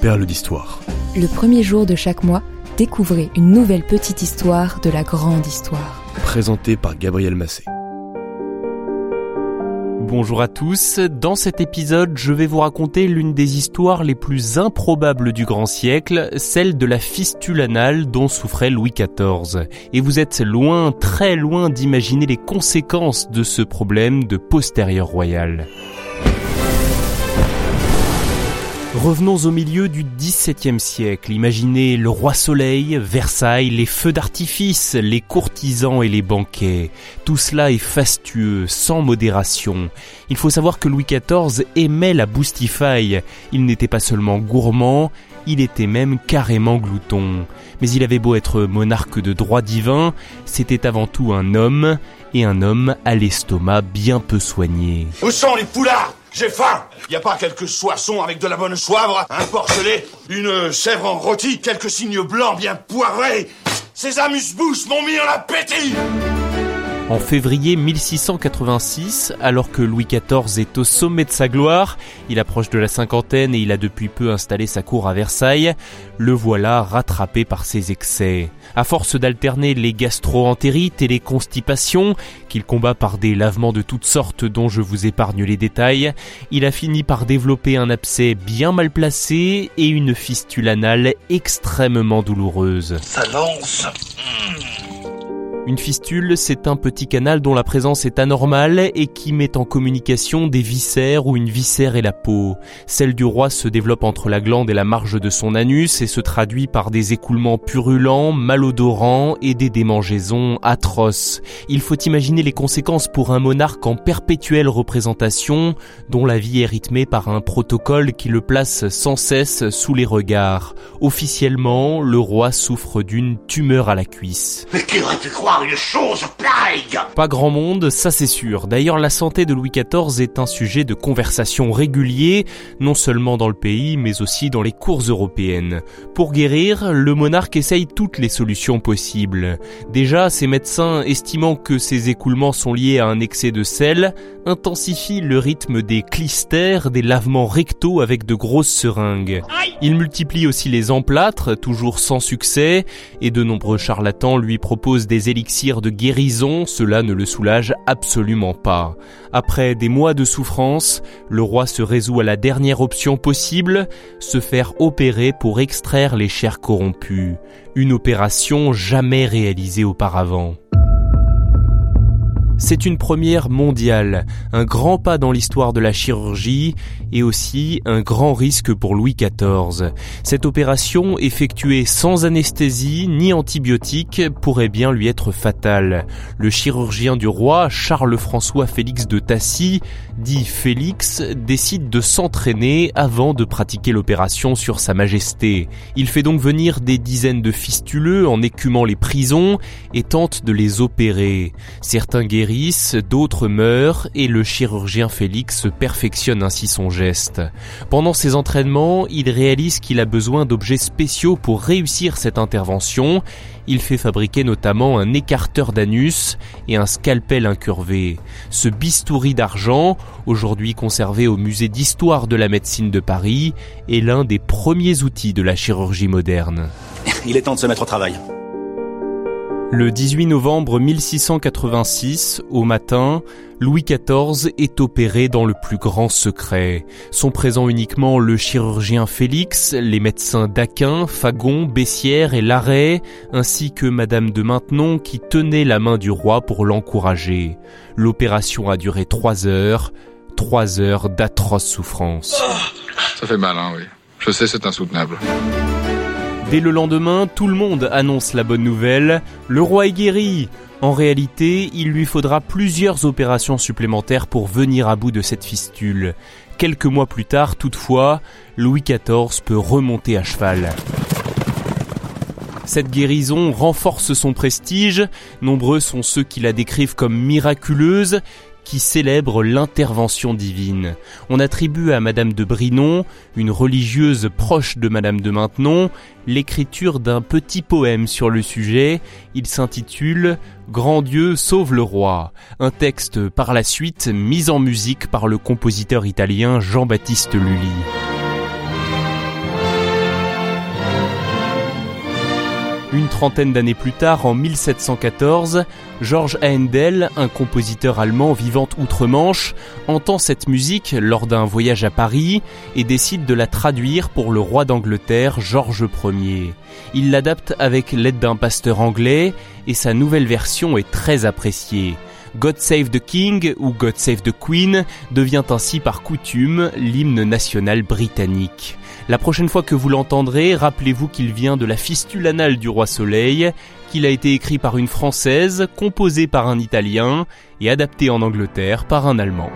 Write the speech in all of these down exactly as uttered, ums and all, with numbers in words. Perles d'Histoire. Le premier jour de chaque mois, découvrez une nouvelle petite histoire de la grande histoire. Présentée par Gabriel Massé. Bonjour à tous, dans cet épisode, je vais vous raconter l'une des histoires les plus improbables du grand siècle, celle de la fistule anale dont souffrait Louis quatorze. Et vous êtes loin, très loin d'imaginer les conséquences de ce problème de postérieur royal. Revenons au milieu du dix-septième siècle. Imaginez le roi soleil, Versailles, les feux d'artifice, les courtisans et les banquets. Tout cela est fastueux, sans modération. Il faut savoir que Louis quatorze aimait la boustifaille. Il n'était pas seulement gourmand, il était même carrément glouton. Mais il avait beau être monarque de droit divin, c'était avant tout un homme, et un homme à l'estomac bien peu soigné. Où sont les poulards ? J'ai faim! Y a pas quelques soissons avec de la bonne soivre, un porcelet, une chèvre en rôti, quelques cygnes blancs bien poivrés? Ces amuse-bouches m'ont mis en appétit! En février mille six cent quatre-vingt-six, alors que Louis quatorze est au sommet de sa gloire, il approche de la cinquantaine et il a depuis peu installé sa cour à Versailles, le voilà rattrapé par ses excès. À force d'alterner les gastro-entérites et les constipations, qu'il combat par des lavements de toutes sortes dont je vous épargne les détails, il a fini par développer un abcès bien mal placé et une fistule anale extrêmement douloureuse. Ça lance. Une fistule, c'est un petit canal dont la présence est anormale et qui met en communication des viscères ou une viscère et la peau. Celle du roi se développe entre la glande et la marge de son anus et se traduit par des écoulements purulents, malodorants et des démangeaisons atroces. Il faut imaginer les conséquences pour un monarque en perpétuelle représentation, dont la vie est rythmée par un protocole qui le place sans cesse sous les regards. Officiellement, le roi souffre d'une tumeur à la cuisse. Mais qui aurait pu croire une chose pareille? Pas grand monde, ça c'est sûr. D'ailleurs, la santé de Louis quatorze est un sujet de conversation régulier, non seulement dans le pays, mais aussi dans les cours européennes. Pour guérir, le monarque essaye toutes les solutions possibles. Déjà, ses médecins, estimant que ces écoulements sont liés à un excès de sel, intensifient le rythme des clistères, des lavements rectaux avec de grosses seringues. Il multiplie aussi les emplâtres, toujours sans succès, et de nombreux charlatans lui proposent des élixirs de guérison, cela ne le soulage absolument pas. Après des mois de souffrance, le roi se résout à la dernière option possible, se faire opérer pour extraire les chairs corrompues. Une opération jamais réalisée auparavant. C'est une première mondiale, un grand pas dans l'histoire de la chirurgie et aussi un grand risque pour Louis quatorze. Cette opération, effectuée sans anesthésie ni antibiotiques, pourrait bien lui être fatale. Le chirurgien du roi, Charles-François Félix de Tassy, dit Félix, décide de s'entraîner avant de pratiquer l'opération sur Sa Majesté. Il fait donc venir des dizaines de fistuleux en écumant les prisons et tente de les opérer. Certains guéris d'autres meurent et le chirurgien Félix perfectionne ainsi son geste. Pendant ses entraînements, il réalise qu'il a besoin d'objets spéciaux pour réussir cette intervention. Il fait fabriquer notamment un écarteur d'anus et un scalpel incurvé. Ce bistouri d'argent, aujourd'hui conservé au musée d'histoire de la médecine de Paris, est l'un des premiers outils de la chirurgie moderne. Il est temps de se mettre au travail. Le dix-huit novembre mille six cent quatre-vingt-six, au matin, Louis quatorze est opéré dans le plus grand secret. Sont présents uniquement le chirurgien Félix, les médecins d'Aquin, Fagon, Bessières et Larrey, ainsi que Madame de Maintenon qui tenait la main du roi pour l'encourager. L'opération a duré trois heures, trois heures d'atroces souffrances. Ça fait mal, hein, oui. Je sais, c'est insoutenable. Dès le lendemain, tout le monde annonce la bonne nouvelle, le roi est guéri. En réalité, il lui faudra plusieurs opérations supplémentaires pour venir à bout de cette fistule. Quelques mois plus tard, toutefois, Louis quatorze peut remonter à cheval. Cette guérison renforce son prestige, nombreux sont ceux qui la décrivent comme miraculeuse, qui célèbre l'intervention divine. On attribue à Madame de Brinon, une religieuse proche de Madame de Maintenon, l'écriture d'un petit poème sur le sujet. Il s'intitule « Grand Dieu sauve le roi », un texte par la suite mis en musique par le compositeur italien Jean-Baptiste Lully. Une trentaine d'années plus tard, en mille sept cent quatorze, Georges Haendel, un compositeur allemand vivant outre-Manche, entend cette musique lors d'un voyage à Paris et décide de la traduire pour le roi d'Angleterre, Georges Premier. Il l'adapte avec l'aide d'un pasteur anglais et sa nouvelle version est très appréciée. God save the King ou God save the Queen devient ainsi par coutume l'hymne national britannique. La prochaine fois que vous l'entendrez, rappelez-vous qu'il vient de la fistule anale du roi Soleil, qu'il a été écrit par une Française, composé par un Italien et adapté en Angleterre par un Allemand.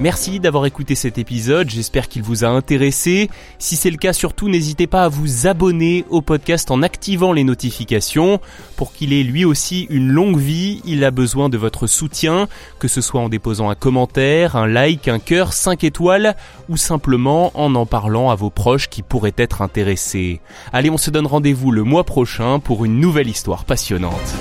Merci d'avoir écouté cet épisode, j'espère qu'il vous a intéressé. Si c'est le cas, surtout n'hésitez pas à vous abonner au podcast en activant les notifications. Pour qu'il ait lui aussi une longue vie, il a besoin de votre soutien, que ce soit en déposant un commentaire, un like, un cœur, cinq étoiles, ou simplement en en parlant à vos proches qui pourraient être intéressés. Allez, on se donne rendez-vous le mois prochain pour une nouvelle histoire passionnante.